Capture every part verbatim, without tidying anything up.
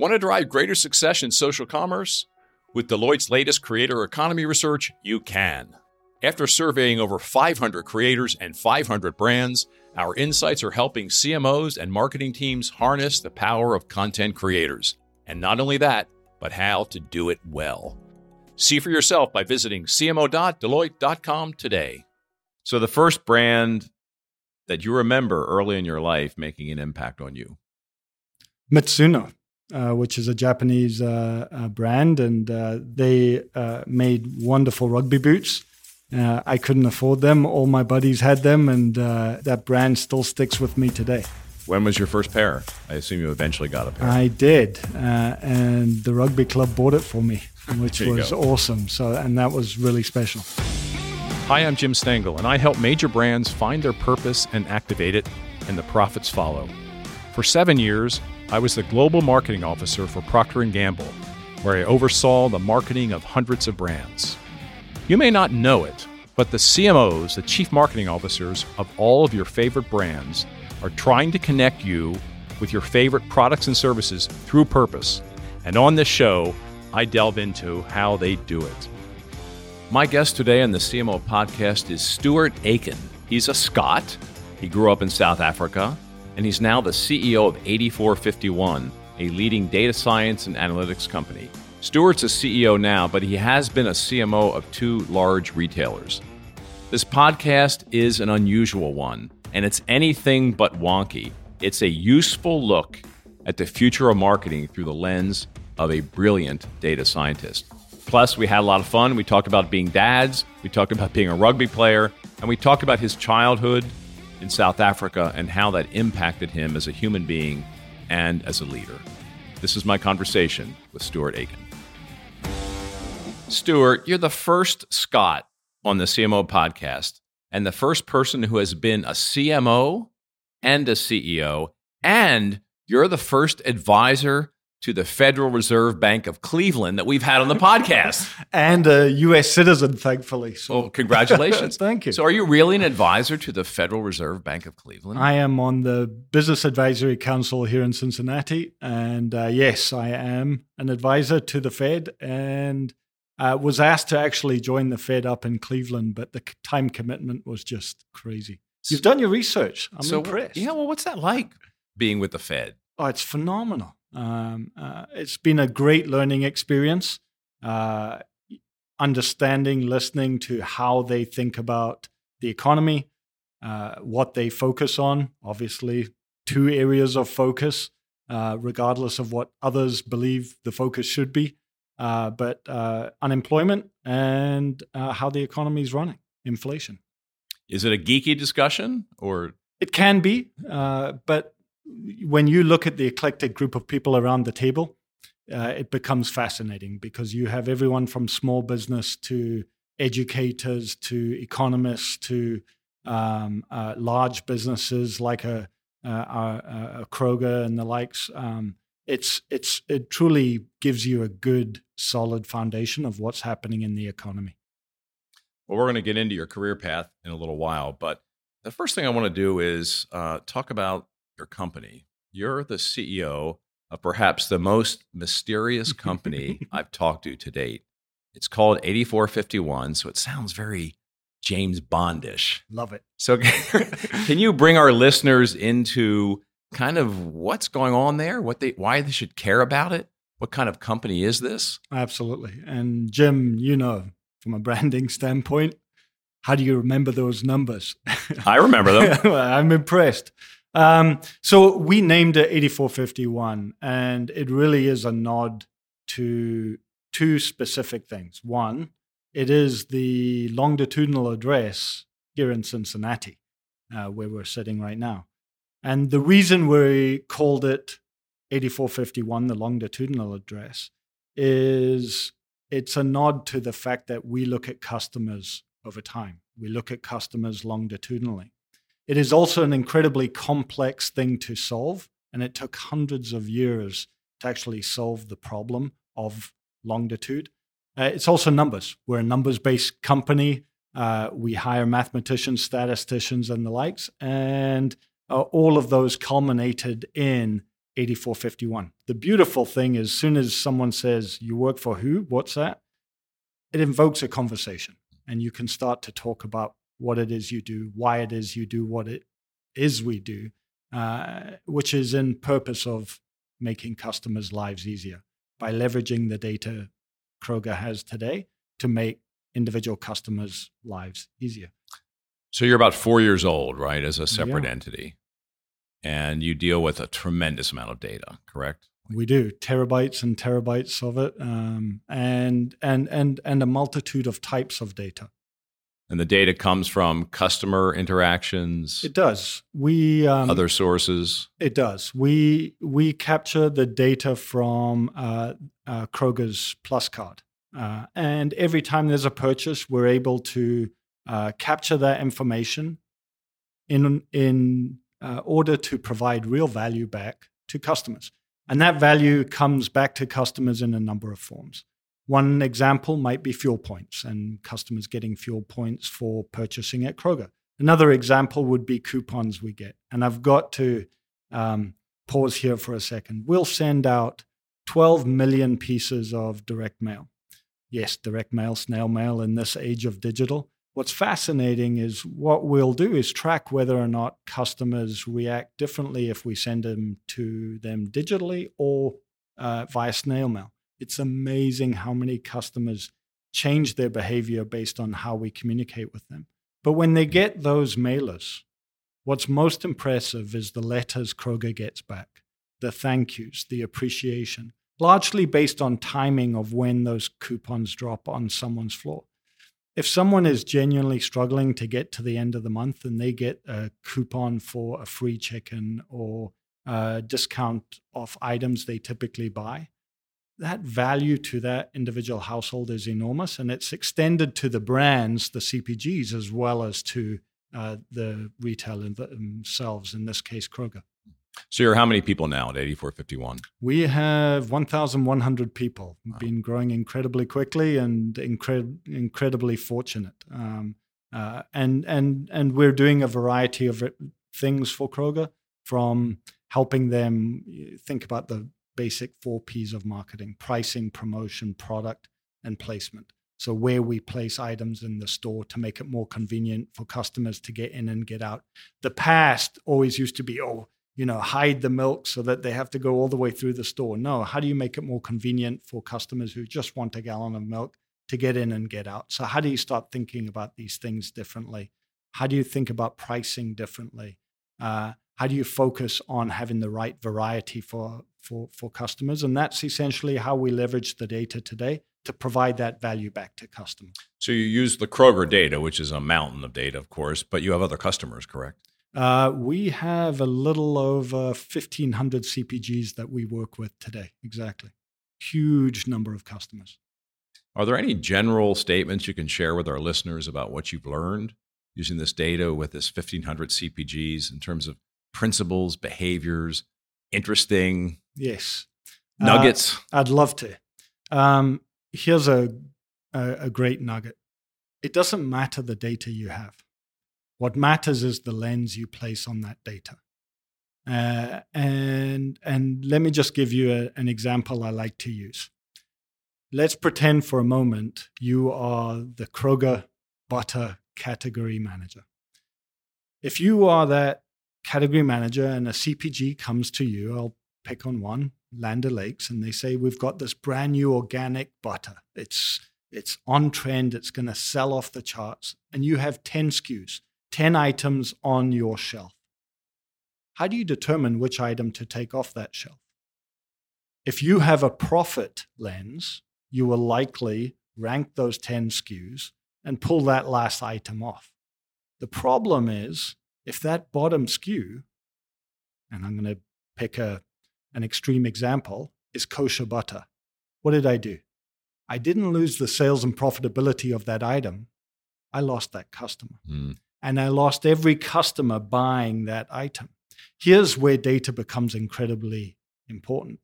Want to drive greater success in social commerce? With Deloitte's latest creator economy research, you can. After surveying over five hundred creators and five hundred brands, our insights are helping C M Os and marketing teams harness the power of content creators. And not only that, but how to do it well. See for yourself by visiting c m o dot deloitte dot com today. So the first brand that you remember early in your life making an impact on you? Mitsuno, uh, which is a Japanese uh, uh, brand, and uh, they uh, made wonderful rugby boots. Uh, I couldn't afford them. All my buddies had them, and uh, that brand still sticks with me today. When was your first pair? I assume you eventually got a pair. I did, uh, and the rugby club bought it for me, which was go. awesome. So, and that was really special. Hi, I'm Jim Stengel, and I help major brands find their purpose and activate it, and the profits follow. For seven years, I was the global marketing officer for Procter and Gamble, where I oversaw the marketing of hundreds of brands. You may not know it, but the C M Os, the chief marketing officers of all of your favorite brands, are trying to connect you with your favorite products and services through purpose. And on this show, I delve into how they do it. My guest today on the C M O podcast is Stuart Aitken. He's a Scot. He grew up in South Africa, and he's now the C E O of eighty-four fifty-one, a leading data science and analytics company. Stuart's a C E O now, but he has been a C M O of two large retailers. This podcast is an unusual one, and it's anything but wonky. It's a useful look at the future of marketing through the lens of a brilliant data scientist. Plus, we had a lot of fun. We talked about being dads. We talked about being a rugby player. And we talked about his childhood in South Africa and how that impacted him as a human being and as a leader. This is my conversation with Stuart Aitken. Stuart, you're the first Scot on the C M O podcast, and the first person who has been a C M O and a C E O, and you're the first advisor to the Federal Reserve Bank of Cleveland that we've had on the podcast. And a U S citizen, thankfully. So. Well, congratulations. Thank you. So are you really an advisor to the Federal Reserve Bank of Cleveland? I am on the Business Advisory Council here in Cincinnati, and uh, yes, I am an advisor to the Fed, and I uh, was asked to actually join the Fed up in Cleveland, but the time commitment was just crazy. You've done your research. I'm so, impressed. Yeah, well, what's that like, being with the Fed? Oh, it's phenomenal. Um, uh, it's been a great learning experience, uh, understanding, listening to how they think about the economy, uh, what they focus on, obviously two areas of focus, uh, regardless of what others believe the focus should be. Uh, but uh, unemployment and uh, how the economy is running, inflation. Is it a geeky discussion, or? It can be, uh, but when you look at the eclectic group of people around the table, uh, it becomes fascinating because you have everyone from small business to educators to economists to um, uh, large businesses like a, a, a Kroger and the likes. Um, It's it's it truly gives you a good, solid foundation of what's happening in the economy. Well, we're going to get into your career path in a little while, but the first thing I want to do is uh, talk about your company. You're the C E O of perhaps the most mysterious company I've talked to to date. It's called eighty-four fifty-one, so it sounds very James Bondish. Love it. So can you bring our listeners into kind of what's going on there, what they, why they should care about it? What kind of company is this? Absolutely. And Jim, you know, from a branding standpoint, how do you remember those numbers? I remember them. I'm impressed. Um, so we named it eighty-four fifty-one, and it really is a nod to two specific things. One, it is the longitudinal address here in Cincinnati, uh, where we're sitting right now. And the reason we called it eighty-four fifty-one, the longitudinal address, is it's a nod to the fact that we look at customers over time. We look at customers longitudinally. It is also an incredibly complex thing to solve, and it took hundreds of years to actually solve the problem of longitude. Uh, it's also numbers. We're a numbers-based company. Uh, we hire mathematicians, statisticians, and the likes, and Uh, all of those culminated in eighty-four fifty-one. The beautiful thing is, as soon as someone says, you work for who? What's that? It invokes a conversation, and you can start to talk about what it is you do, why it is you do what it is we do, uh, which is in purpose of making customers' lives easier by leveraging the data Kroger has today to make individual customers' lives easier. So you're about four years old, right, as a separate yeah. entity, and you deal with a tremendous amount of data, correct? We do, terabytes and terabytes of it, um, and and and and a multitude of types of data. And the data comes from customer interactions. It does. We um, other sources. It does. We we capture the data from uh, uh, Kroger's Plus Card, uh, and every time there's a purchase, we're able to uh, capture that information in in uh, order to provide real value back to customers. And that value comes back to customers in a number of forms. One example might be fuel points and customers getting fuel points for purchasing at Kroger. Another example would be coupons we get. And I've got to um, pause here for a second. We'll send out twelve million pieces of direct mail. Yes, direct mail, snail mail in this age of digital. What's fascinating is what we'll do is track whether or not customers react differently if we send them to them digitally or uh, via snail mail. It's amazing how many customers change their behavior based on how we communicate with them. But when they get those mailers, what's most impressive is the letters Kroger gets back, the thank yous, the appreciation, largely based on timing of when those coupons drop on someone's floor. If someone is genuinely struggling to get to the end of the month and they get a coupon for a free chicken or a discount off items they typically buy, that value to that individual household is enormous, and it's extended to the brands, the C P Gs, as well as to uh, the retailer themselves, in this case, Kroger. So you're how many people now at eighty-four fifty-one? We have eleven hundred people. We've wow. been growing incredibly quickly and incred- incredibly fortunate. Um, uh, and and and we're doing a variety of things for Kroger, from helping them think about the basic four Ps of marketing: pricing, promotion, product, and placement. So where we place items in the store to make it more convenient for customers to get in and get out. The past always used to be, oh, you know, hide the milk so that they have to go all the way through the store. No, how do you make it more convenient for customers who just want a gallon of milk to get in and get out? So how do you start thinking about these things differently? How do you think about pricing differently? Uh, how do you focus on having the right variety for, for, for customers? And that's essentially how we leverage the data today to provide that value back to customers. So you use the Kroger data, which is a mountain of data, of course, but you have other customers, correct? Uh, we have a little over fifteen hundred C P Gs that we work with today. Exactly. Huge number of customers. Are there any general statements you can share with our listeners about what you've learned using this data with this fifteen hundred C P Gs in terms of principles, behaviors, interesting yes. nuggets? Uh, I'd love to. Um, here's a, a, a great nugget. It doesn't matter the data you have. What matters is the lens you place on that data. Uh, and, and let me just give you a, an example I like to use. Let's pretend for a moment you are the Kroger butter category manager. If you are that category manager and a C P G comes to you, I'll pick on one, Land O'Lakes, and they say, we've got this brand new organic butter. It's, it's on trend. It's going to sell off the charts. And you have ten S K Us. ten items on your shelf. How do you determine which item to take off that shelf? If you have a profit lens, you will likely rank those ten S K Us and pull that last item off. The problem is, if that bottom S K U, and I'm going to pick a, an extreme example, is kosher butter. What did I do? I didn't lose the sales and profitability of that item. I lost that customer. Mm. And I lost every customer buying that item. Here's where data becomes incredibly important.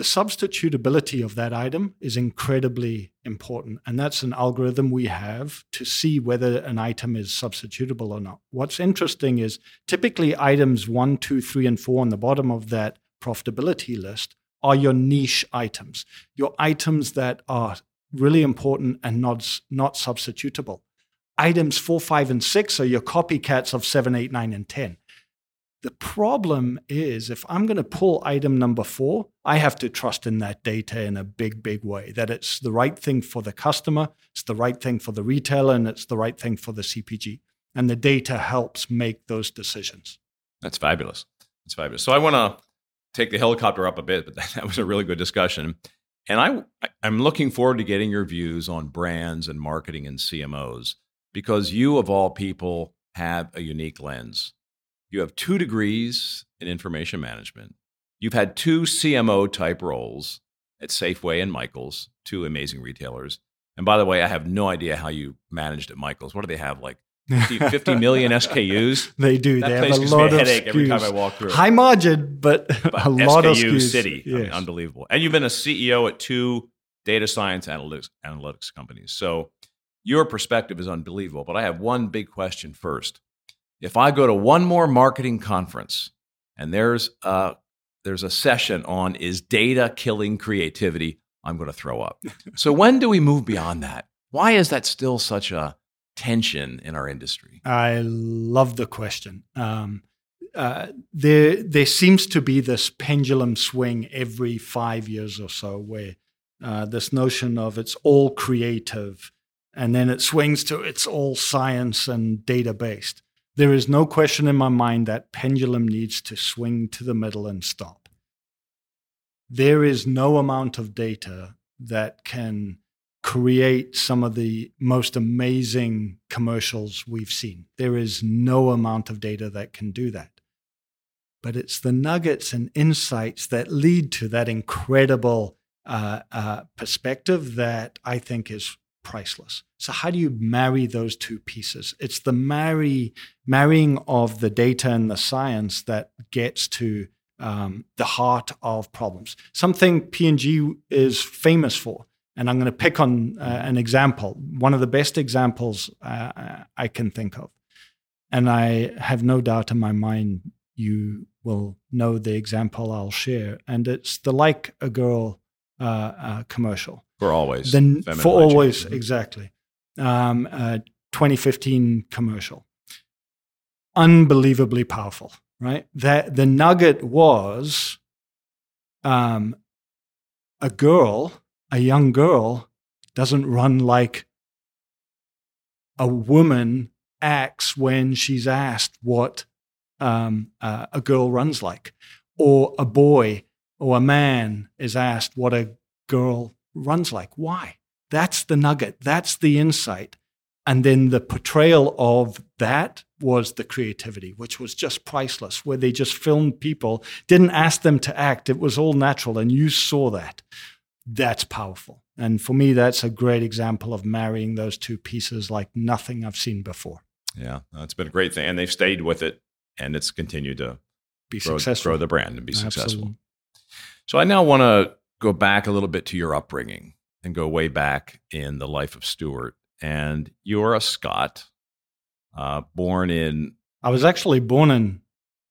The substitutability of that item is incredibly important, and that's an algorithm we have to see whether an item is substitutable or not. What's interesting is typically items one, two, three, and four on the bottom of that profitability list are your niche items, your items that are really important and not, not substitutable. Items four, five, and six are your copycats of seven, eight, nine, and ten. The problem is if I'm going to pull item number four, I have to trust in that data in a big, big way, that it's the right thing for the customer, it's the right thing for the retailer, and it's the right thing for the C P G. And the data helps make those decisions. That's fabulous. That's fabulous. So I want to take the helicopter up a bit, but that was a really good discussion. And I, I'm looking forward to getting your views on brands and marketing and C M Os, because you, of all people, have a unique lens. You have two degrees in information management. You've had two C M O-type roles at Safeway and Michaels, two amazing retailers. And by the way, I have no idea how you managed at Michaels. What do they have, like fifty million S K Us? They do. That they place have a gives lot me a headache of every time I walk through. High margin, but, but a S K U lot of S K U city. Yes. I mean, unbelievable. And you've been a C E O at two data science analytics, analytics companies. So your perspective is unbelievable. But I have one big question first. If I go to one more marketing conference and there's a, there's a session on is data killing creativity, I'm going to throw up. So when do we move beyond that? Why is that still such a tension in our industry? I love the question. Um, uh, there, there seems to be this pendulum swing every five years or so where uh, this notion of it's all creative and then it swings to it's all science and data-based. There is no question in my mind that pendulum needs to swing to the middle and stop. There is no amount of data that can create some of the most amazing commercials we've seen. There is no amount of data that can do that. But it's the nuggets and insights that lead to that incredible uh, uh, perspective that I think is priceless. So how do you marry those two pieces? It's the marry marrying of the data and the science that gets to um, the heart of problems. Something P and G is famous for, and I'm going to pick on uh, an example, one of the best examples uh, I can think of. And I have no doubt in my mind you will know the example I'll share, and it's the Like a Girl uh, uh, commercial. For always. Then, for always, mm-hmm. exactly. Um, uh, twenty fifteen commercial. Unbelievably powerful, right? That the nugget was um, a girl, a young girl, doesn't run like a woman acts when she's asked what um, uh, a girl runs like, or a boy or a man is asked what a girl runs like. Why? That's the nugget. That's the insight. And then the portrayal of that was the creativity, which was just priceless, where they just filmed people, didn't ask them to act. It was all natural. And you saw that. That's powerful. And for me, that's a great example of marrying those two pieces like nothing I've seen before. Yeah, it's been a great thing. And they've stayed with it. And it's continued to be grow, successful. grow the brand and be successful. Absolutely. So I now want to go back a little bit to your upbringing and go way back in the life of Stuart. And you're a Scot, uh, born in... I was actually born in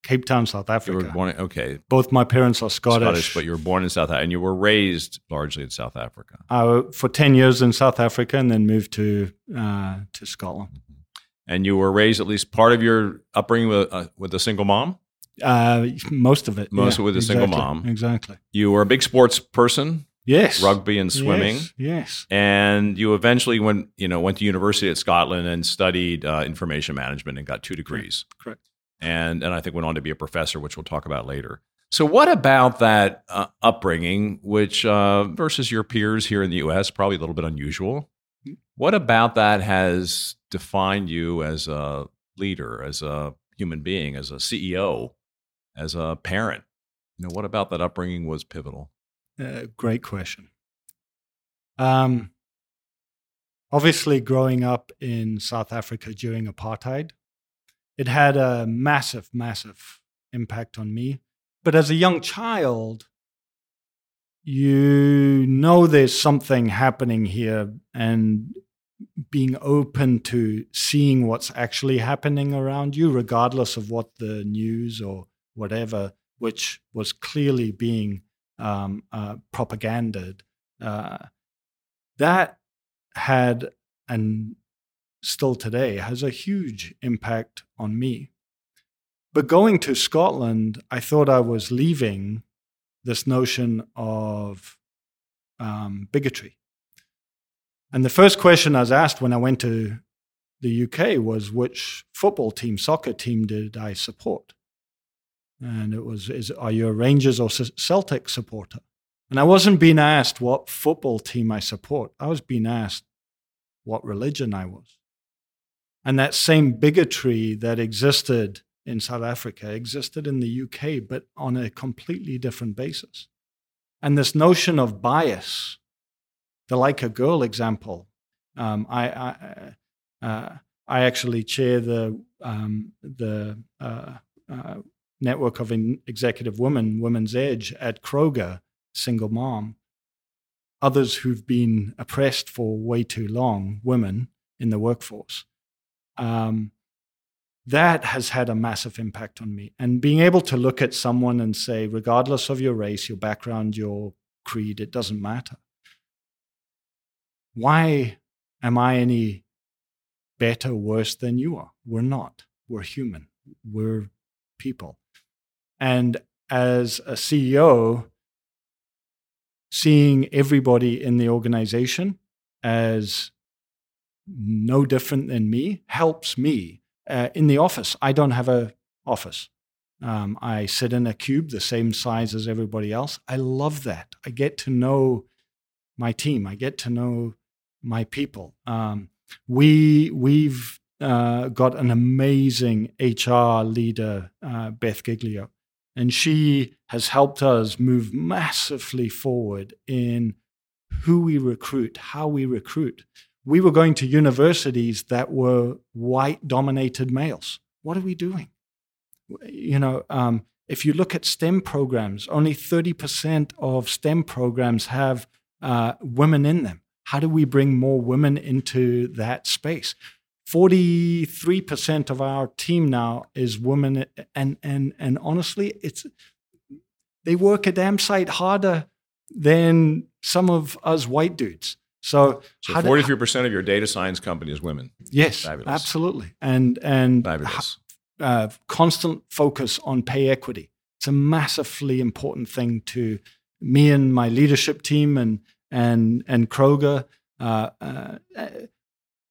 Cape Town, South Africa. You were born in, okay. Both my parents are Scottish. Scottish, but you were born in South Africa, and you were raised largely in South Africa. Uh, for ten years in South Africa and then moved to uh, to Scotland. Mm-hmm. And you were raised, at least part of your upbringing, with, uh, with a single mom? Uh, most of it. Most yeah, with a exactly, single mom. Exactly. You were a big sports person. Yes. Rugby and swimming. Yes. yes. And you eventually went, you know, went to university at Scotland and studied uh, information management and got two degrees. Correct. And and I think went on to be a professor, which we'll talk about later. So what about that uh, upbringing, which uh, versus your peers here in the U S, probably a little bit unusual. What about that has defined you as a leader, as a human being, as a C E O? As a parent, you know, what about that upbringing was pivotal? Uh, great question. Um, obviously, growing up in South Africa during apartheid, it had a massive, massive impact on me. But as a young child, you know there's something happening here, and being open to seeing what's actually happening around you, regardless of what the news or whatever, which was clearly being um, uh, propagandized, uh, that had and still today has a huge impact on me. But going to Scotland, I thought I was leaving this notion of um, bigotry. And the first question I was asked when I went to the U K was, which football team, soccer team did I support? And it was, is, are you a Rangers or Celtic supporter? And I wasn't being asked what football team I support. I was being asked what religion I was. And that same bigotry that existed in South Africa existed in the U K, but on a completely different basis. And this notion of bias, the Like a Girl example, um, I I, uh, I actually chair the um, the uh, uh, network of executive women, Women's Edge at Kroger, single mom, others who've been oppressed for way too long, women in the workforce. Um, that has had a massive impact on me. And being able to look at someone and say, regardless of your race, your background, your creed, it doesn't matter. Why am I any better, worse than you are? We're not. We're human. We're people. And as a C E O, seeing everybody in the organization as no different than me helps me. Uh, in the office, I don't have an office. Um, I sit in a cube the same size as everybody else. I love that. I get to know my team. I get to know my people. Um, we, we've uh, got an amazing H R leader, uh, Beth Giglio, and she has helped us move massively forward in who we recruit, how we recruit. We were going to universities that were white-dominated males. What are we doing? You know, um, if you look at STEM programs, only thirty percent of STEM programs have uh, women in them. How do we bring more women into that space? forty-three percent of our team now is women, and and and honestly, it's they work a damn sight harder than some of us white dudes. So, so forty-three percent of your data science company is women. Yes, fabulous. Absolutely. And and uh, constant focus on pay equity. It's a massively important thing to me and my leadership team and and and Kroger. Uh, uh,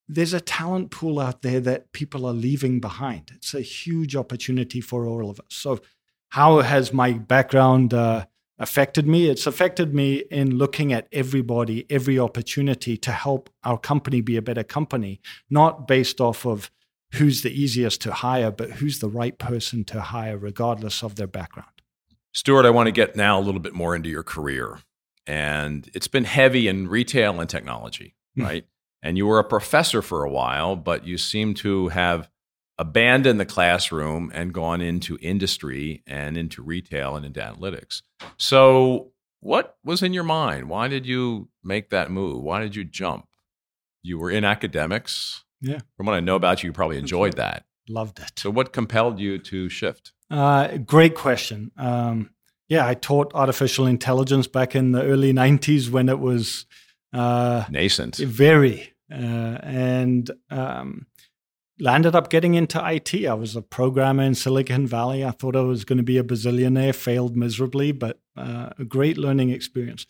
there's a talent pool out there that people are leaving behind. It's a huge opportunity for all of us. So how has my background uh, affected me? It's affected me in looking at everybody, every opportunity to help our company be a better company, not based off of who's the easiest to hire, but who's the right person to hire regardless of their background. Stuart, I want to get now a little bit more into your career. And it's been heavy in retail and technology, right? Mm. And you were a professor for a while, but you seem to have abandoned the classroom and gone into industry and into retail and into analytics. So what was in your mind? Why did you make that move? Why did you jump? You were in academics. Yeah. From what I know about you, you probably enjoyed that. Loved it. So what compelled you to shift? Uh, great question. Um, yeah, I taught artificial intelligence back in the early nineties when it was uh, nascent. Very. Uh, and um, landed up getting into I T. I was a programmer in Silicon Valley. I thought I was going to be a bazillionaire, failed miserably, but uh, a great learning experience.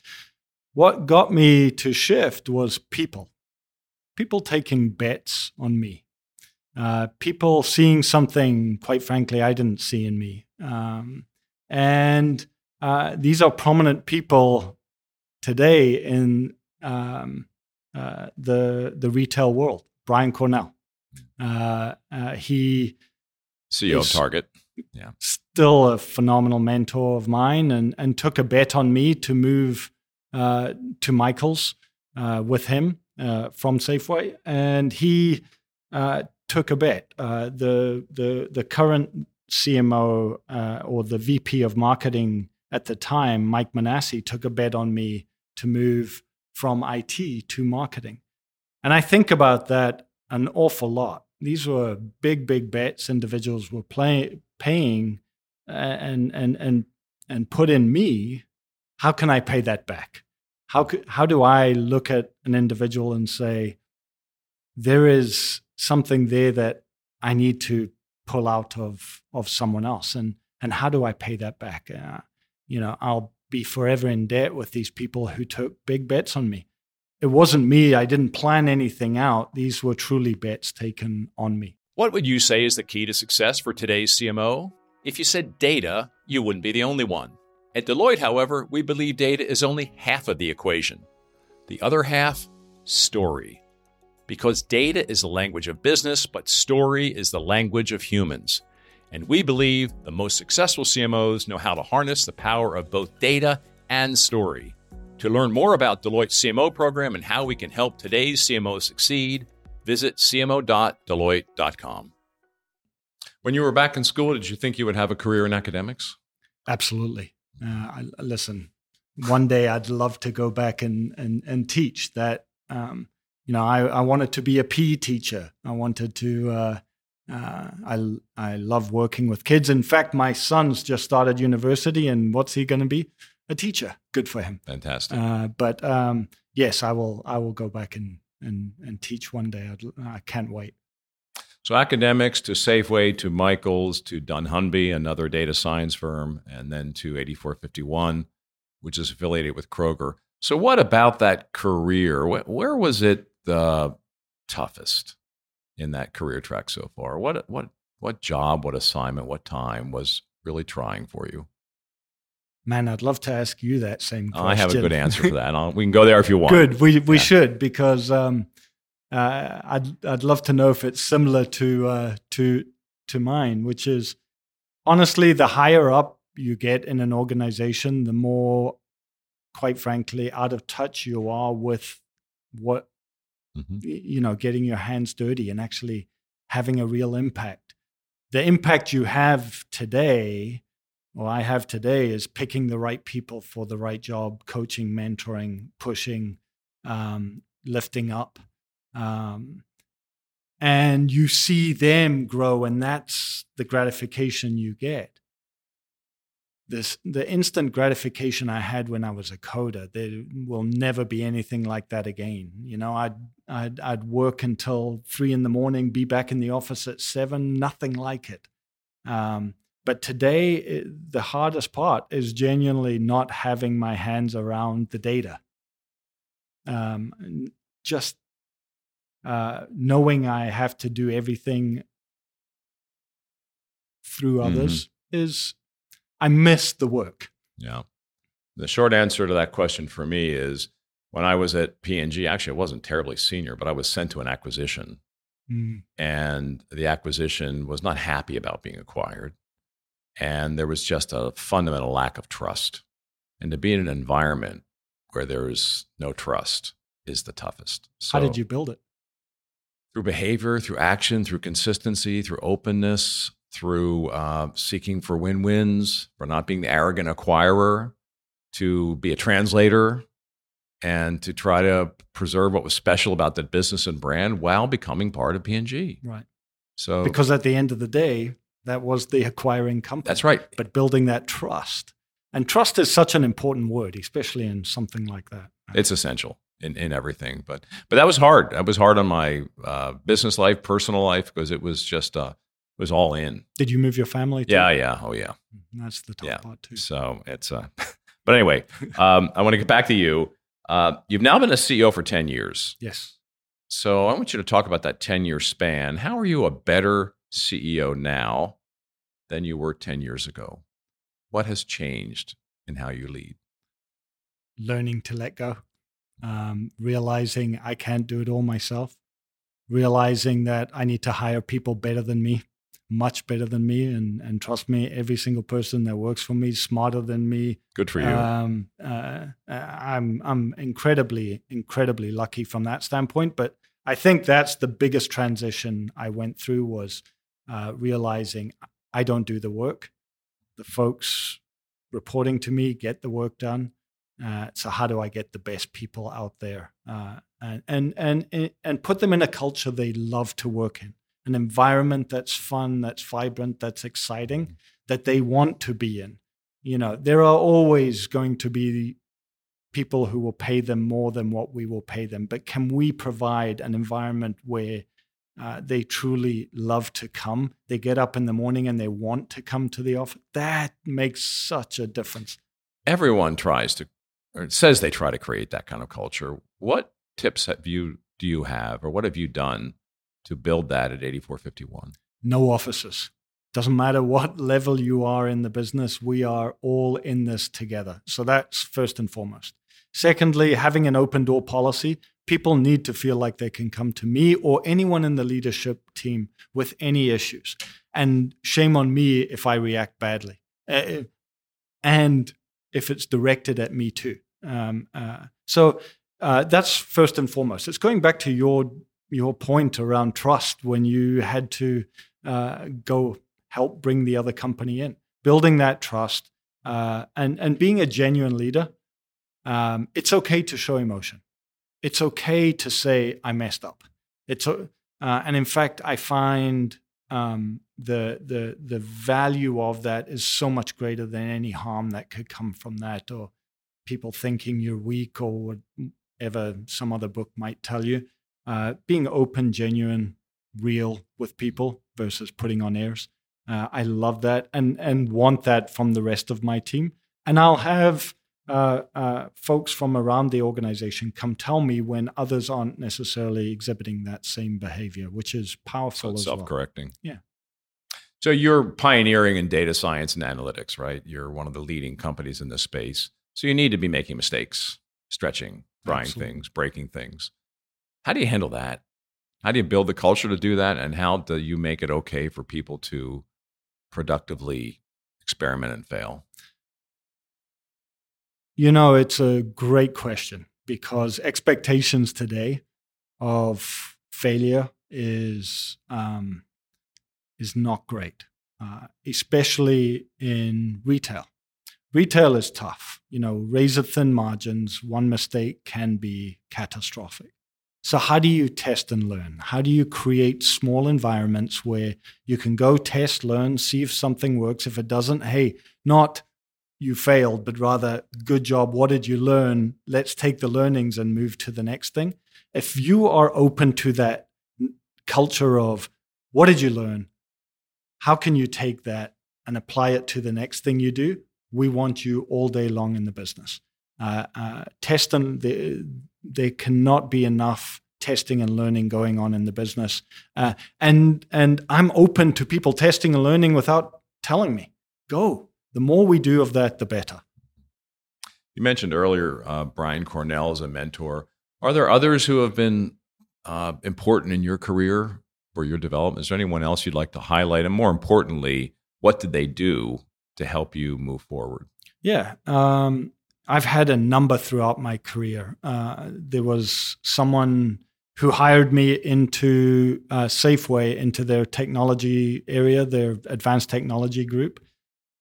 What got me to shift was people. People taking bets on me. Uh, people seeing something, quite frankly, I didn't see in me. Um, and uh, these are prominent people today in um, uh, the the retail world. Brian Cornell. Uh, uh, he C E O of Target, yeah, still a phenomenal mentor of mine, and and took a bet on me to move uh, to Michaels uh, with him uh, from Safeway, and he uh, took a bet. Uh, the the the current C M O uh, or the V P of marketing at the time, Mike Manassi took a bet on me to move from I T to marketing. And I think about that an awful lot. These were big, big bets individuals were play, paying and and and and put in me. How can I pay that back? How how do I look at an individual and say, there is something there that I need to pull out of of someone else, and and how do I pay that back? Uh, you know, I'll be forever in debt with these people who took big bets on me. It wasn't me. I didn't plan anything out. These were truly bets taken on me. What would you say is the key to success for today's C M O? If you said data, you wouldn't be the only one. At Deloitte, however, we believe data is only half of the equation. The other half, story. Because data is the language of business, but story is the language of humans. And we believe the most successful C M Os know how to harness the power of both data and story. To learn more about Deloitte's C M O program and how we can help today's C M O succeed, visit c m o dot deloitte dot com. When you were back in school, did you think you would have a career in academics? Absolutely. Uh, I, listen, one day I'd love to go back and and, and teach that. Um, you know, I, I wanted to be a P E teacher. I wanted to, uh, uh, I, I love working with kids. In fact, my son's just started university, and what's he going to be? A teacher. Good for him. Fantastic. Uh, but um, yes, I will. I will go back and and, and teach one day. I'd, I can't wait. So academics to Safeway to Michaels to dunnhumby, another data science firm, and then to eighty-four fifty-one, which is affiliated with Kroger. So what about that career? Where was it the toughest in that career track so far? What what what job, what assignment, what time was really trying for you? Man, I'd love to ask you that same question. I have a good answer for that. I'll, we can go there if you want. Good. We we yeah. should, because um, uh, I'd I'd love to know if it's similar to uh, to to mine, which is honestly, the higher up you get in an organization, the more, quite frankly, out of touch you are with what mm-hmm. you know, getting your hands dirty and actually having a real impact. The impact you have today. Well, I have today is picking the right people for the right job, coaching, mentoring, pushing, um, lifting up. Um, and you see them grow, and that's the gratification you get. This, the instant gratification I had when I was a coder, there will never be anything like that again. You know, I'd, I'd, I'd work until three in the morning, be back in the office at seven, nothing like it. Um, But today, the hardest part is genuinely not having my hands around the data. Um, just uh, knowing I have to do everything through others mm-hmm. is, I miss the work. Yeah. The short answer to that question for me is when I was at P and G, actually, I wasn't terribly senior, but I was sent to an acquisition. Mm. And the acquisition was not happy about being acquired. And there was just a fundamental lack of trust. And to be in an environment where there is no trust is the toughest. So, how did you build it? Through behavior, through action, through consistency, through openness, through uh, seeking for win-wins, for not being the arrogant acquirer, to be a translator, and to try to preserve what was special about the business and brand while becoming part of P and G. Right. So, because at the end of the day, that was the acquiring company. That's right. But building that trust. And trust is such an important word, especially in something like that. It's essential in, in everything. But but that was hard. That was hard on my uh, business life, personal life, because it was just, uh, it was all in. Did you move your family too? Yeah, yeah. Oh, yeah. That's the tough yeah. part too. So it's, uh, but anyway, um, I want to get back to you. Uh, you've now been a C E O for ten years. Yes. So I want you to talk about that ten-year span. How are you a better C E O now than you were ten years ago? What has changed in how you lead? Learning to let go, um, realizing I can't do it all myself, realizing that I need to hire people better than me, much better than me, and, and trust me, every single person that works for me is smarter than me. Good for you. Um, uh, I'm I'm incredibly, incredibly lucky from that standpoint, but I think that's the biggest transition I went through was uh, realizing I don't do the work. The folks reporting to me, get the work done. Uh, so how do I get the best people out there uh, and, and and and put them in a culture they love to work in, an environment that's fun, that's vibrant, that's exciting, that they want to be in. You know, there are always going to be people who will pay them more than what we will pay them, but can we provide an environment where uh, they truly love to come? They get up in the morning and they want to come to the office. That makes such a difference. Everyone tries to. Or says they try to create that kind of culture. What tips have you do you have, or what have you done to build that at eighty-four fifty-one? No offices. Doesn't matter what level you are in the business, we are all in this together. So that's first and foremost. Secondly, having an open door policy. People need to feel like they can come to me or anyone in the leadership team with any issues. And shame on me if I react badly. Uh, and if it's directed at me too. Um, uh, so uh, that's first and foremost. It's going back to your your point around trust when you had to uh, go help bring the other company in, building that trust uh, and, and being a genuine leader. Um, it's okay to show emotion. It's okay to say, I messed up. It's uh, and in fact, I find um, the the the value of that is so much greater than any harm that could come from that, or people thinking you're weak or whatever some other book might tell you. Uh, being open, genuine, real with people versus putting on airs. Uh, I love that and and want that from the rest of my team. And I'll have uh, uh, folks from around the organization come tell me when others aren't necessarily exhibiting that same behavior, which is powerful. So it's as self-correcting. Well. Yeah. So you're pioneering in data science and analytics, right? You're one of the leading companies in this space. So you need to be making mistakes, stretching, trying Absolutely. Things, breaking things. How do you handle that? How do you build the culture to do that? And how do you make it okay for people to productively experiment and fail? You know, it's a great question because expectations today of failure is... Um, is not great, uh, especially in retail. Retail is tough. You know, razor-thin margins, one mistake can be catastrophic. So how do you test and learn? How do you create small environments where you can go test, learn, see if something works? If it doesn't, hey, not you failed, but rather, good job, what did you learn? Let's take the learnings and move to the next thing. If you are open to that culture of what did you learn? How can you take that and apply it to the next thing you do? We want you all day long in the business. Uh, uh, test and the, there cannot be enough testing and learning going on in the business. Uh, and and I'm open to people testing and learning without telling me. Go. The more we do of that, the better. You mentioned earlier uh, Brian Cornell as a mentor. Are there others who have been uh, important in your career? For your development? Is there anyone else you'd like to highlight? And more importantly, what did they do to help you move forward? Yeah. Um, I've had a number throughout my career. Uh, there was someone who hired me into uh, Safeway, into their technology area, their advanced technology group.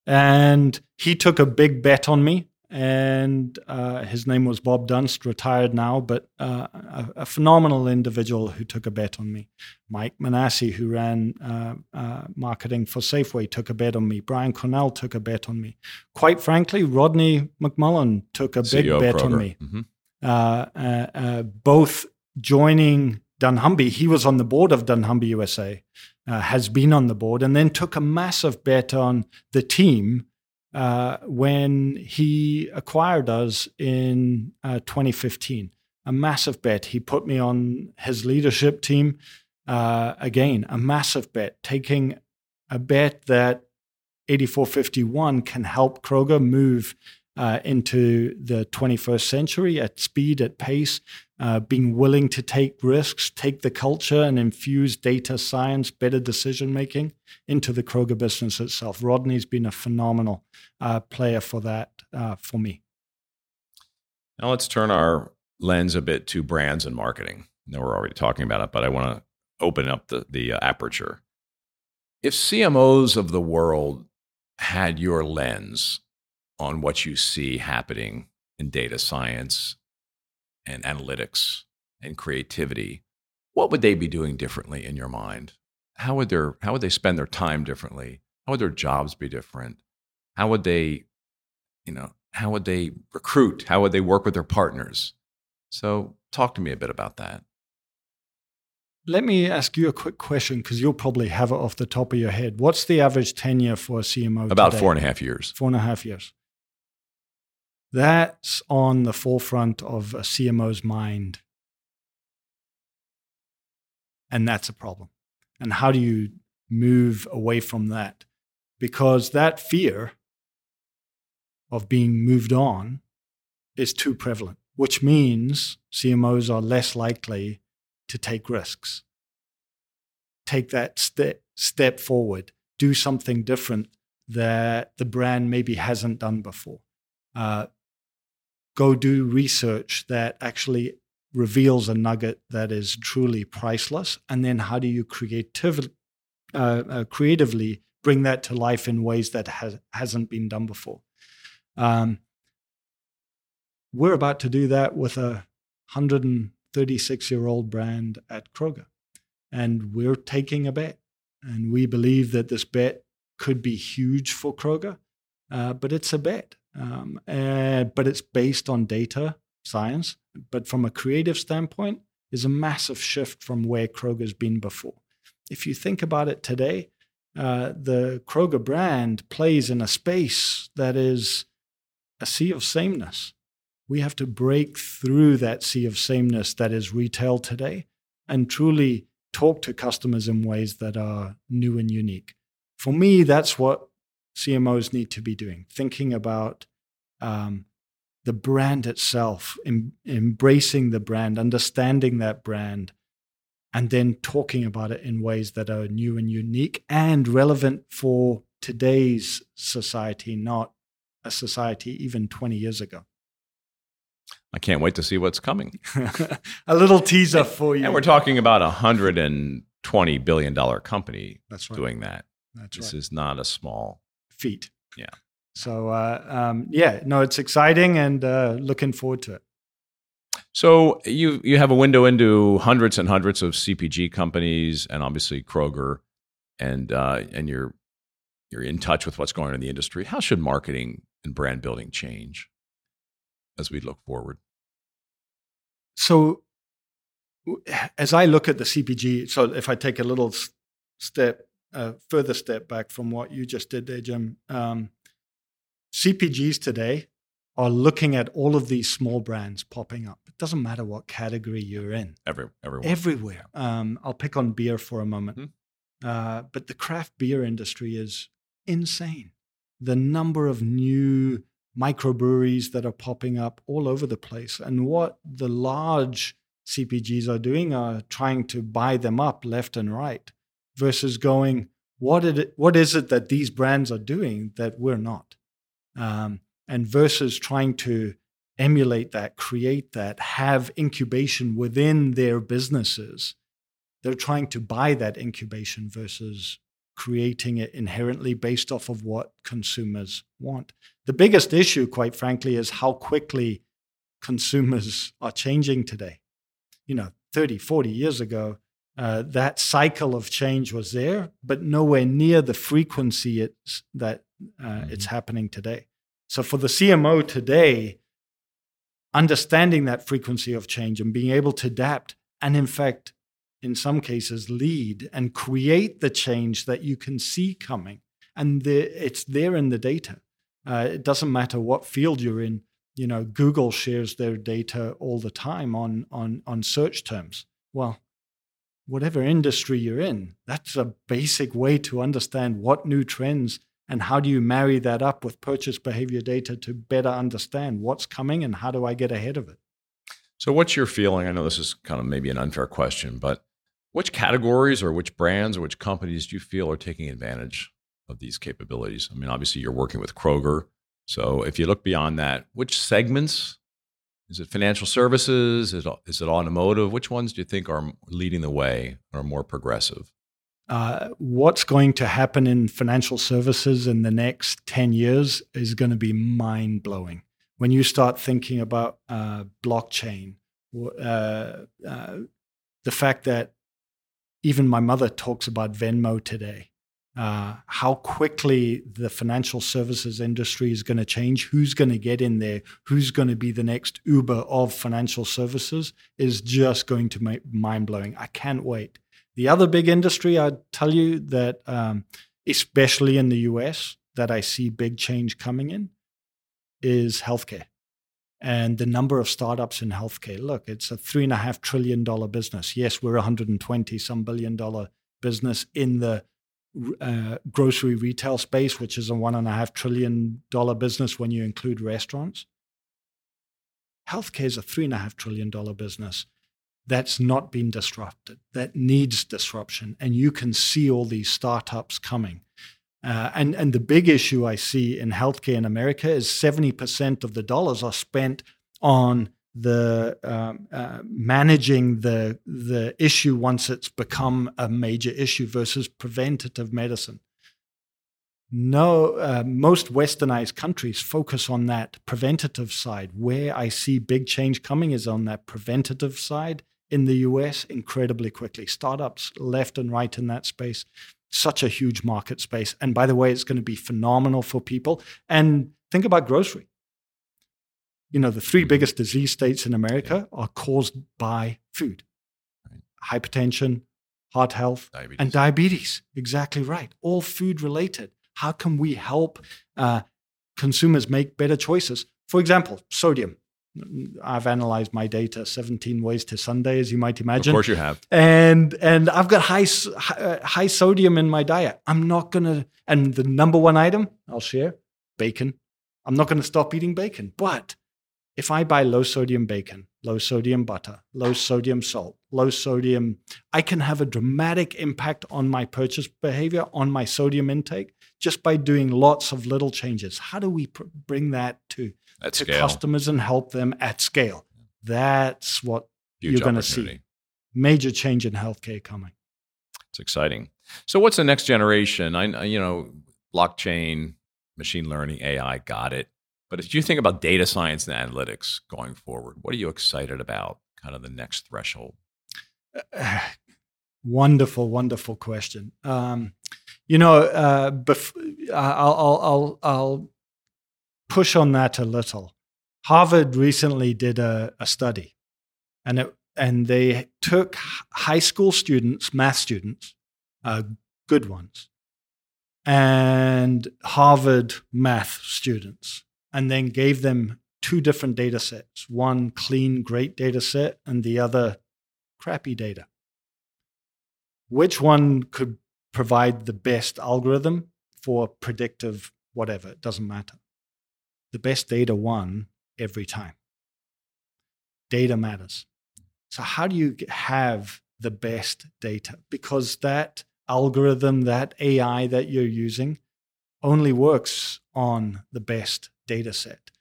And he took a big bet on me. And uh, his name was Bob Dunst, retired now, but uh, a, a phenomenal individual who took a bet on me. Mike Manassi, who ran uh, uh, marketing for Safeway, took a bet on me. Brian Cornell took a bet on me. Quite frankly, Rodney McMullen took a C E O big bet Kroger. On me. Mm-hmm. Uh, uh, uh, both joining dunnhumby, he was on the board of dunnhumby U S A, uh, has been on the board, and then took a massive bet on the team Uh, when he acquired us in uh, twenty fifteen, a massive bet. He put me on his leadership team. Uh, again, a massive bet, taking a bet that eighty-four fifty-one can help Kroger move uh, into the twenty-first century at speed, at pace, uh, being willing to take risks, take the culture and infuse data science, better decision-making into the Kroger business itself. Rodney's been a phenomenal uh, player for that, uh, for me. Now let's turn our lens a bit to brands and marketing. I know we're already talking about it, but I want to open up the, the uh, aperture. If C M Os of the world had your lens, on what you see happening in data science and analytics and creativity, what would they be doing differently in your mind? How would their how would they spend their time differently? How would their jobs be different? How would they, you know, how would they recruit? How would they work with their partners? So talk to me a bit about that. Let me ask you a quick question, because you'll probably have it off the top of your head. What's the average tenure for a C M O About today? Four and a half years. Four and a half years. That's on the forefront of a C M O's mind. And that's a problem. And how do you move away from that? Because that fear of being moved on is too prevalent, which means C M Os are less likely to take risks, take that step step forward, do something different that the brand maybe hasn't done before. Uh, go do research that actually reveals a nugget that is truly priceless, and then how do you creativ- uh, uh, creatively bring that to life in ways that has, hasn't been done before? Um, we're about to do that with a hundred and thirty-six-year-old brand at Kroger. And we're taking a bet. And we believe that this bet could be huge for Kroger, uh, but it's a bet. Um, uh, but it's based on data science. But from a creative standpoint, is a massive shift from where Kroger's been before. If you think about it today, uh, the Kroger brand plays in a space that is a sea of sameness. We have to break through that sea of sameness that is retail today and truly talk to customers in ways that are new and unique. For me, that's what C M Os need to be doing, thinking about um, the brand itself, em- embracing the brand, understanding that brand, and then talking about it in ways that are new and unique and relevant for today's society, not a society even twenty years ago. I can't wait to see what's coming. A little teaser and, for you. And we're talking about a one hundred twenty billion dollars company That's right. doing that. That's this right. is not a small feat. Yeah. So, uh, um, yeah, no, it's exciting and uh, looking forward to it. So you you have a window into hundreds and hundreds of C P G companies and obviously Kroger, and uh, and you're you're in touch with what's going on in the industry. How should marketing and brand building change as we look forward? So as I look at the C P G, so if I take a little step, uh, further step back from what you just did there, Jim, um, C P Gs today are looking at all of these small brands popping up. It doesn't matter what category you're in. Every, everywhere. Everywhere. Um, I'll pick on beer for a moment. Mm-hmm. Uh, but the craft beer industry is insane. The number of new microbreweries that are popping up all over the place. And what the large C P Gs are doing are trying to buy them up left and right versus going, what, did it, what is it that these brands are doing that we're not? Um, and versus trying to emulate that, create that, have incubation within their businesses. They're trying to buy that incubation versus creating it inherently based off of what consumers want. The biggest issue, quite frankly, is how quickly consumers are changing today. You know, thirty, forty years ago, uh, that cycle of change was there, but nowhere near the frequency it's, that uh, mm-hmm. it's happening today. So for the C M O today, understanding that frequency of change and being able to adapt and, in fact, in some cases, lead and create the change that you can see coming. And the, it's there in the data. Uh, it doesn't matter what field you're in. You know, Google shares their data all the time on, on, on search terms. Well, whatever industry you're in, that's a basic way to understand what new trends and how do you marry that up with purchase behavior data to better understand what's coming and how do I get ahead of it. So what's your feeling? I know this is kind of maybe an unfair question, but which categories or which brands or which companies do you feel are taking advantage of these capabilities? I mean, obviously you're working with Kroger. So if you look beyond that, which segments? Is it financial services? Is it, is it automotive? Which ones do you think are leading the way or more progressive? Uh, what's going to happen in financial services in the next ten years is going to be mind-blowing. When you start thinking about uh, blockchain, uh, uh, the fact that even my mother talks about Venmo today, uh, how quickly the financial services industry is going to change, who's going to get in there, who's going to be the next Uber of financial services is just going to be mind-blowing. I can't wait. The other big industry, I'd tell you that, um, especially in the U S, that I see big change coming in is healthcare and the number of startups in healthcare. Look, it's a three and a half trillion dollar business. Yes, we're one hundred twenty some billion dollar business in the uh, grocery retail space, which is a one and a half trillion dollar business when you include restaurants. Healthcare is a three and a half trillion dollar business that's not been disrupted, that needs disruption. And you can see all these startups coming. Uh, and, and the big issue I see in healthcare in America is seventy percent of the dollars are spent on the um, uh, managing the, the issue once it's become a major issue versus preventative medicine. No, uh, most westernized countries focus on that preventative side. Where I see big change coming is on that preventative side. In the U S, incredibly quickly. Startups left and right in that space, such a huge market space. And by the way, it's going to be phenomenal for people. And think about grocery. You know, the three biggest disease states in America are caused by food. Right. Hypertension, heart health, diabetes. And diabetes. Exactly right. All food related. How can we help uh, consumers make better choices? For example, sodium. I've analyzed my data seventeen ways to Sunday, as you might imagine. Of course you have. And and I've got high high sodium in my diet. I'm not going to, and the number one item I'll share, bacon. I'm not going to stop eating bacon. But if I buy low sodium bacon, low sodium butter, low sodium salt, low sodium, I can have a dramatic impact on my purchase behavior, on my sodium intake, just by doing lots of little changes. How do we pr- bring that to At to scale. Customers and help them at scale. That's what Huge you're going to see. Major change in healthcare coming. It's exciting. So what's the next generation? I, you know, blockchain, machine learning, A I, got it. But as you think about data science and analytics going forward, what are you excited about? Kind of the next threshold. Uh, wonderful, wonderful question. Um, you know, uh, bef- I'll, I'll, I'll, I'll push on that a little. Harvard recently did a, a study, and it, and they took high school students, math students, uh, good ones, and Harvard math students, and then gave them two different data sets, one clean, great data set, and the other crappy data. Which one could provide the best algorithm for predictive whatever? It doesn't matter. The best data won every time. Data matters. So how do you have the best data? Because that algorithm, that A I that you're using only works on the best data set.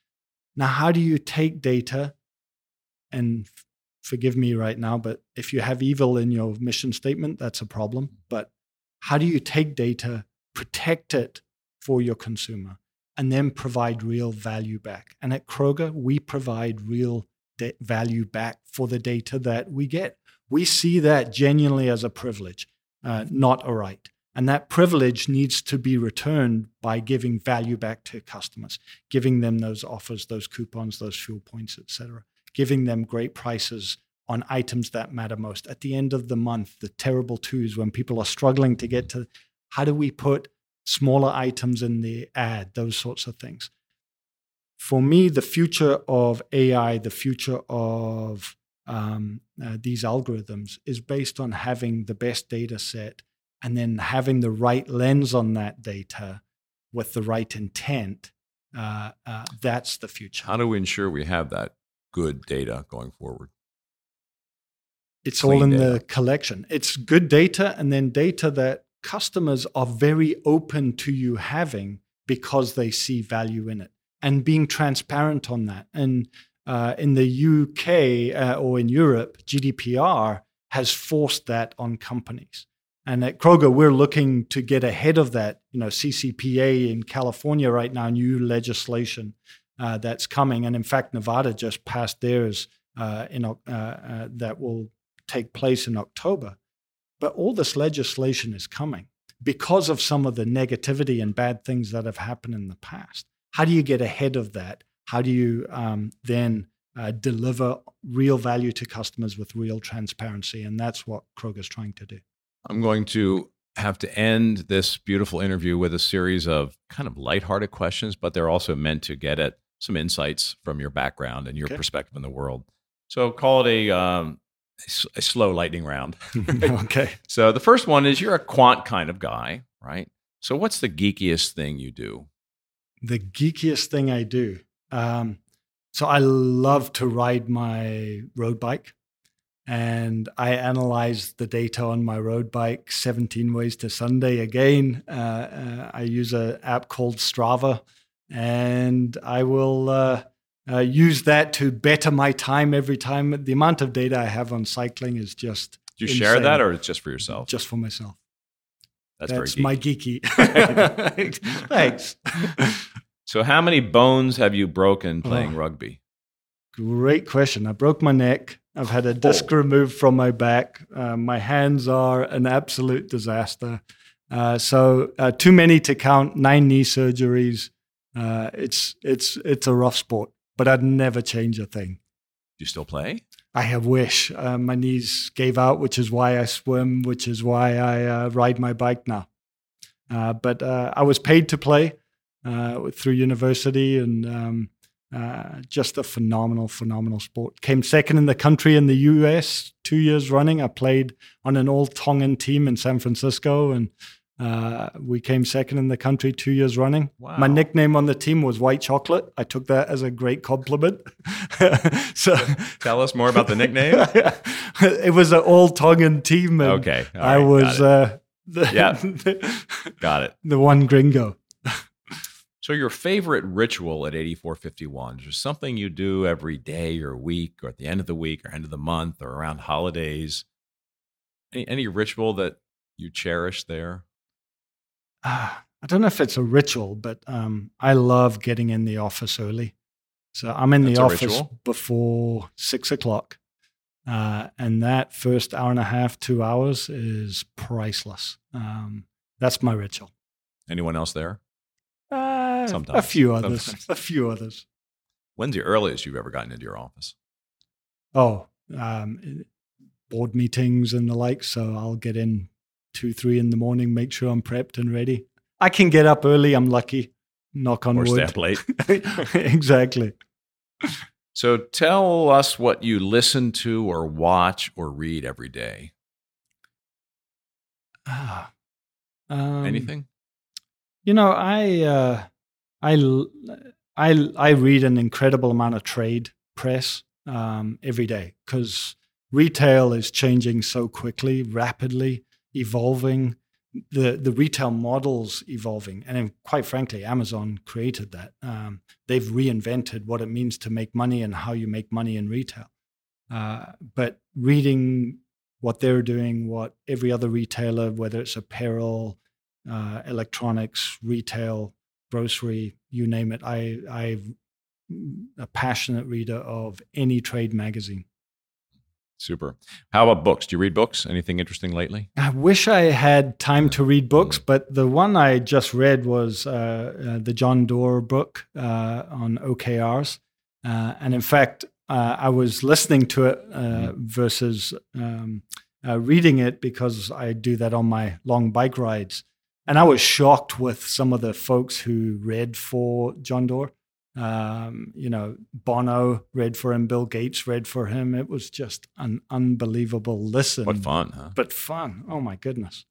Now, how do you take data, and f- forgive me right now, but if you have evil in your mission statement, that's a problem. But how do you take data, protect it for your consumer, and then provide real value back? And at Kroger, we provide real de- value back for the data that we get. We see that genuinely as a privilege, uh, not a right. And that privilege needs to be returned by giving value back to customers, giving them those offers, those coupons, those fuel points, et cetera, giving them great prices on items that matter most. At the end of the month, the terrible twos when people are struggling to get to, how do we put smaller items in the ad, those sorts of things. For me, the future of A I, the future of um, uh, these algorithms is based on having the best data set and then having the right lens on that data with the right intent. Uh, uh, that's the future. How do we ensure we have that good data going forward? It's Clean all in data. The collection. It's good data and then data that customers are very open to you having because they see value in it and being transparent on that. And uh, in the U K uh, or in Europe, G D P R has forced that on companies. And at Kroger, we're looking to get ahead of that. You know, C C P A in California right now, new legislation uh, that's coming. And in fact, Nevada just passed theirs uh, in, uh, uh, that will take place in October. But all this legislation is coming because of some of the negativity and bad things that have happened in the past. How do you get ahead of that? How do you um, then uh, deliver real value to customers with real transparency? And that's what Kroger's trying to do. I'm going to have to end this beautiful interview with a series of kind of lighthearted questions, but they're also meant to get at some insights from your background and your okay. perspective in the world. So call it a, um, a slow lightning round. Okay. So the first one is, you're a quant kind of guy, right? So what's the geekiest thing you do? The geekiest thing I do. Um, so I love to ride my road bike. And I analyzed the data on my road bike, seventeen ways to Sunday again. Uh, uh, I use an app called Strava, and I will uh, uh, use that to better my time every time. The amount of data I have on cycling is just Do you insane. Share that, or it's just for yourself? Just for myself. That's, That's very geeky. my geeky. Thanks. So how many bones have you broken playing oh, rugby? Great question. I broke my neck. I've had a disc oh. removed from my back. Uh, my hands are an absolute disaster. Uh, so uh, too many to count. Nine knee surgeries. Uh, it's it's it's a rough sport, but I'd never change a thing. Do you still play? I have wish. Uh, my knees gave out, which is why I swim, which is why I uh, ride my bike now. Uh, but uh, I was paid to play uh, through university, and um, Uh, just a phenomenal, phenomenal sport. Came second in the country in the U S two years running. I played on an all Tongan team in San Francisco, and uh, we came second in the country two years running. Wow. My nickname on the team was White Chocolate. I took that as a great compliment. So, tell us more about the nickname. It was an all Tongan team. And okay. All right, I was got uh, the, yeah. the, got it. The one gringo. So your favorite ritual at eighty-four fifty-one, is there something you do every day or week or at the end of the week or end of the month or around holidays? Any, any ritual that you cherish there? Uh, I don't know if it's a ritual, but um, I love getting in the office early. So I'm in That's the office ritual. Before six o'clock. Uh, and that first hour and a half, two hours is priceless. Um, that's my ritual. Anyone else there? Uh, Sometimes. A few others. Sometimes. A few others. When's the earliest you've ever gotten into your office? Oh, um, board meetings and the like. So I'll get in two, three in the morning, make sure I'm prepped and ready. I can get up early. I'm lucky. Knock on or wood. Or stay up late. Exactly. So tell us what you listen to or watch or read every day. Ah, um, Anything? You know, I, uh, I, I, I read an incredible amount of trade press um, every day, because retail is changing so quickly, rapidly, evolving. The, the retail model's evolving. And quite frankly, Amazon created that. Um, they've reinvented what it means to make money and how you make money in retail. Uh, but reading what they're doing, what every other retailer, whether it's apparel, Uh, electronics, retail, grocery, you name it. I, I'm a passionate reader of any trade magazine. Super. How about books? Do you read books? Anything interesting lately? I wish I had time to read books, but the one I just read was uh, uh, the John Doerr book uh, on O K Rs. Uh, and in fact, uh, I was listening to it uh, versus um, uh, reading it, because I do that on my long bike rides. And I was shocked with some of the folks who read for John Doerr. Um, you know, Bono read for him, Bill Gates read for him. It was just an unbelievable listen. What fun, huh? But fun. Oh, my goodness.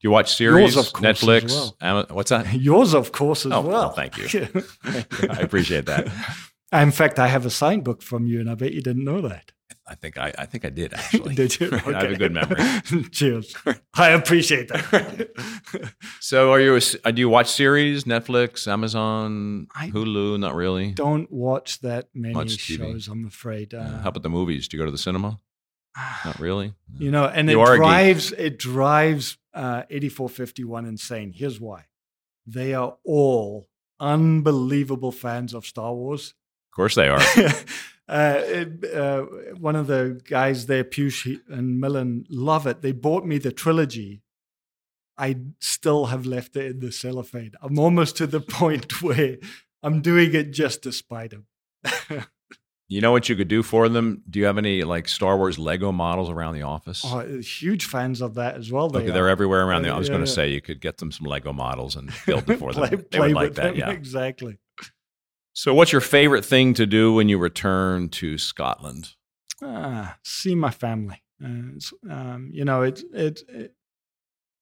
Do you watch series, Yours, of course, Netflix? As well. Am- what's that? Yours, of course, as oh, well. well. Thank you. Thank you. I appreciate that. In fact, I have a signed book from you, and I bet you didn't know that. I think I, I think I did, actually. Did you? Okay. I have a good memory. Cheers. I appreciate that. So, are you? A, do you watch series, Netflix, Amazon, I Hulu? Not really. Don't watch that many shows, I'm afraid. Uh, uh, how about the movies? Do you go to the cinema? Not really. No. You know, and you it, drives, it drives it uh, drives eighty-four fifty-one insane. Here's why: they are all unbelievable fans of Star Wars. Of course, they are. uh, it, uh, one of the guys there, Pius and Millen, love it. They bought me the trilogy. I still have left it in the cellophane. I'm almost to the point where I'm doing it just to spite them. You know what you could do for them? Do you have any like Star Wars Lego models around the office? Oh, huge fans of that as well. They okay, they're everywhere around the office. I was yeah, going to yeah. say you could get them some Lego models and build them for play, them. They play would like with that, them. yeah. Exactly. So what's your favorite thing to do when you return to Scotland? Ah, see my family. Uh, um, you know, it's it, it,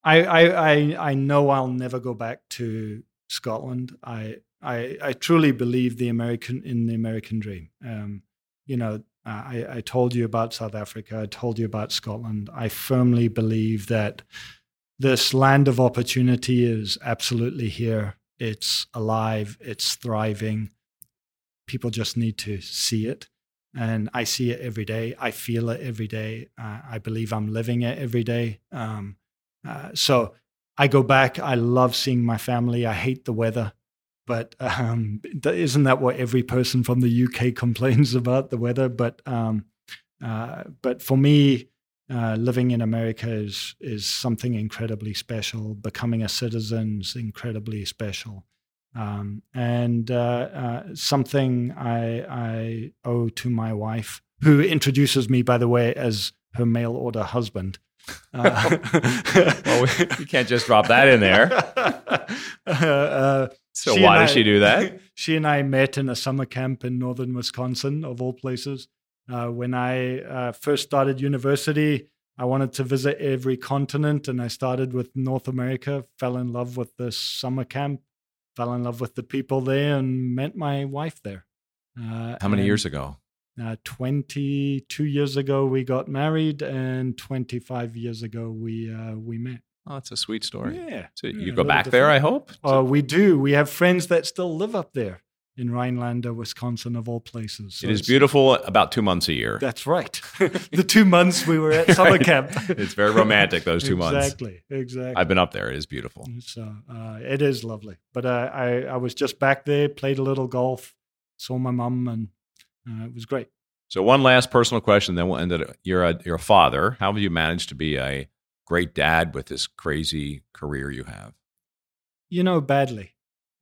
I, I, I, I know I'll never go back to Scotland. I I, I truly believe the American in the American dream. Um, you know, I, I told you about South Africa. I told you about Scotland. I firmly believe that this land of opportunity is absolutely here. It's alive. It's thriving. People just need to see it. And I see it every day. I feel it every day. Uh, I believe I'm living it every day. Um, uh, so I go back. I love seeing my family. I hate the weather. But um, isn't that what every person from the U K complains about, the weather? But um, uh, but for me, uh, living in America is is something incredibly special. Becoming a citizen is incredibly special, um, and uh, uh, something I, I owe to my wife, who introduces me, by the way, as her mail order husband. Uh, well, we, you can't just drop that in there. uh, uh, So she why I, does she do that? She and I met in a summer camp in northern Wisconsin, of all places. Uh, when I uh, first started university, I wanted to visit every continent, and I started with North America, fell in love with this summer camp, fell in love with the people there, and met my wife there. Uh, How many and, years ago? Uh, twenty-two years ago, we got married, and twenty-five years ago, we uh, we met. Oh, that's a sweet story. Yeah. So you yeah, go back different. there, I hope? Oh, uh, we do. We have friends that still live up there in Rhinelander, Wisconsin, of all places. So it is beautiful about two months a year. That's right. The two months we were at summer camp. It's very romantic, those two exactly, months. Exactly, exactly. I've been up there. It is beautiful. So uh, it is lovely. But uh, I, I was just back there, played a little golf, saw my mom, and uh, it was great. So one last personal question, then we'll end it. You're a, you're a father. How have you managed to be a great dad with this crazy career you have? You know, badly.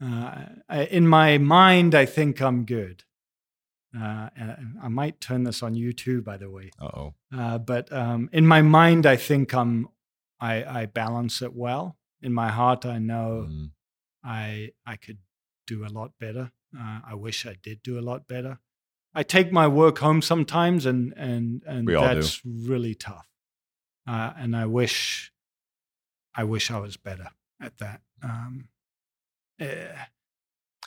Uh, I, in my mind, I think I'm good. Uh, I might turn this on YouTube, by the way. Uh-oh. Uh, but um, in my mind, I think I'm, I, I balance it well. In my heart, I know mm. I, I could do a lot better. Uh, I wish I did do a lot better. I take my work home sometimes, and, and, and that's really tough. Uh, and I wish, I wish I was better at that. Um, it,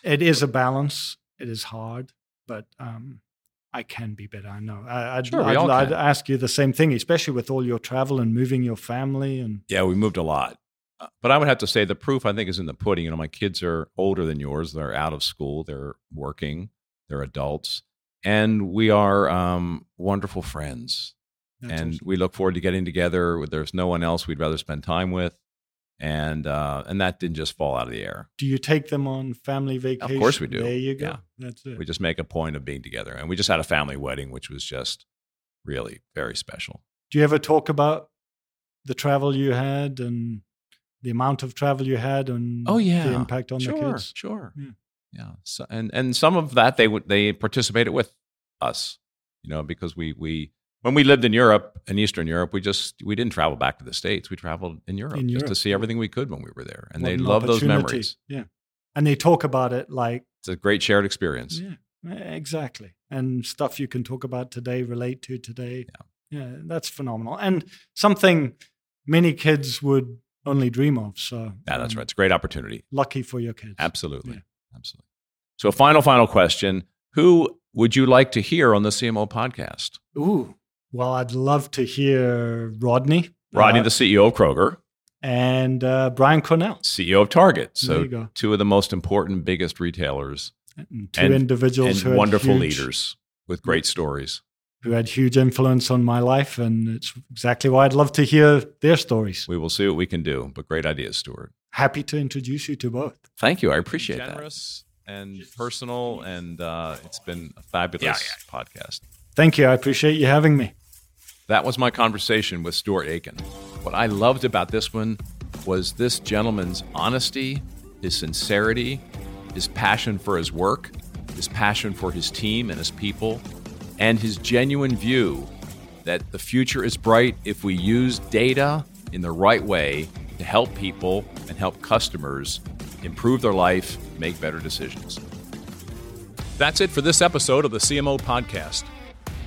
it is a balance. It is hard, but um, I can be better. I know. I, I'd, sure, I'd, I'd ask you the same thing, especially with all your travel and moving your family. And yeah, we moved a lot. But I would have to say the proof, I think, is in the pudding. You know, my kids are older than yours. They're out of school. They're working. They're adults, and we are um, wonderful friends. That's and awesome. We look forward to getting together. There's no one else we'd rather spend time with. And uh, and that didn't just fall out of the air. Do you take them on family vacation? Of course we do. There you go. Yeah. That's it. We just make a point of being together. And we just had a family wedding, which was just really very special. Do you ever talk about the travel you had and the amount of travel you had and oh, yeah. the impact on sure, the kids? Sure, sure. Yeah. yeah. So, and, and some of that, they they participated with us, you know, because we we... When we lived in Europe, in Eastern Europe, we just we didn't travel back to the States. We traveled in Europe in just Europe. to see everything we could when we were there, and what they love those memories. Yeah, and they talk about it like it's a great shared experience. Yeah, exactly, and stuff you can talk about today, relate to today. Yeah, yeah, that's phenomenal, and something many kids would only dream of. So yeah, that's um, right. It's a great opportunity. Lucky for your kids. Absolutely, yeah. absolutely. So, final, final question: who would you like to hear on the C M O podcast? Ooh. Well, I'd love to hear Rodney. Rodney, uh, the C E O of Kroger. And uh, Brian Cornell. C E O of Target. So two of the most important, biggest retailers. And two and, individuals and who are wonderful huge. leaders with great stories. who had huge influence on my life, and it's exactly why I'd love to hear their stories. We will see what we can do, but great idea, Stuart. Happy to introduce you to both. Thank you. I appreciate that. Generous and personal, and uh, it's been a fabulous yeah, yeah. podcast. Thank you. I appreciate you having me. That was my conversation with Stuart Aitken. What I loved about this one was this gentleman's honesty, his sincerity, his passion for his work, his passion for his team and his people, and his genuine view that the future is bright if we use data in the right way to help people and help customers improve their life, make better decisions. That's it for this episode of the C M O Podcast.